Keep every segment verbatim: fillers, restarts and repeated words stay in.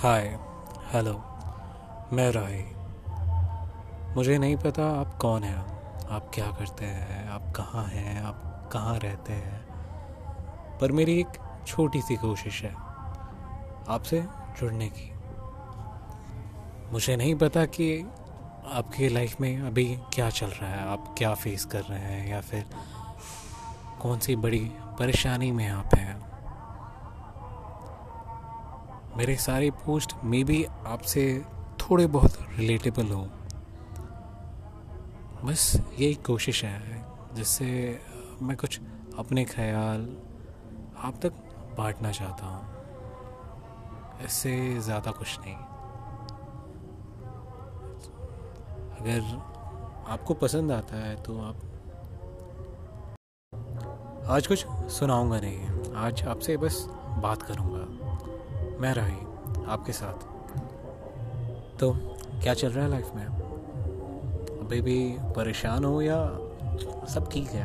Hi hello, मैं राही। मुझे नहीं पता आप कौन हैं, आप क्या करते हैं, आप कहाँ हैं, आप कहाँ रहते हैं, पर मेरी एक छोटी सी कोशिश है आपसे जुड़ने की। मुझे नहीं पता कि आपकी लाइफ में अभी क्या चल रहा है, आप क्या फेस कर रहे हैं, या फिर कौन सी बड़ी परेशानी में आप हैं। मेरे सारे पोस्ट में भी आपसे थोड़े बहुत रिलेटेबल हो, बस यही कोशिश है जिससे मैं कुछ अपने ख्याल आप तक बांटना चाहता हूँ, इससे ज़्यादा कुछ नहीं। अगर आपको पसंद आता है तो आप, आज कुछ सुनाऊँगा नहीं, आज आपसे बस बात करूँगा, मैं रही आपके साथ। तो क्या चल रहा है लाइफ में, अभी भी परेशान हो या सब ठीक है?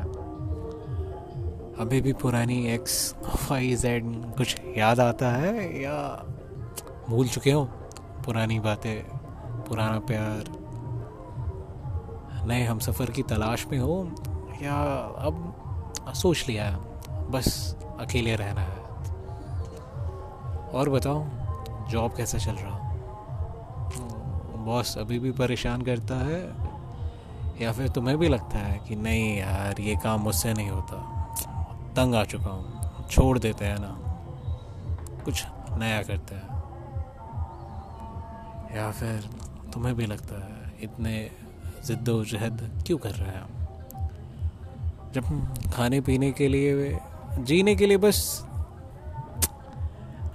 अभी भी पुरानी एक्स वाई जेड कुछ याद आता है या भूल चुके हो पुरानी बातें, पुराना प्यार? नए हमसफ़र की तलाश में हो या अब सोच लिया है बस अकेले रहना है? और बताओ, जॉब कैसा चल रहा? बॉस अभी भी परेशान करता है या फिर तुम्हें भी लगता है कि नहीं यार, ये काम मुझसे नहीं होता, तंग आ चुका हूँ, छोड़ देते हैं ना, कुछ नया करते हैं? या फिर तुम्हें भी लगता है इतने जिद्दोजहद क्यों कर रहे हैं, जब खाने पीने के लिए, जीने के लिए बस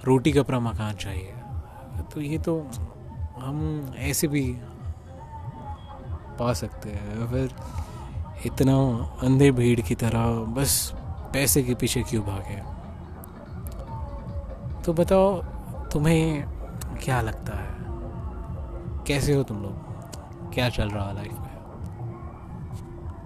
रोटी कपड़ा मकान चाहिए? तो ये तो हम ऐसे भी पा सकते हैं, फिर इतना अंधे भीड़ की तरह बस पैसे के पीछे क्यों भागे? तो बताओ, तुम्हें क्या लगता है, कैसे हो तुम लोग, क्या चल रहा है लाइफ में?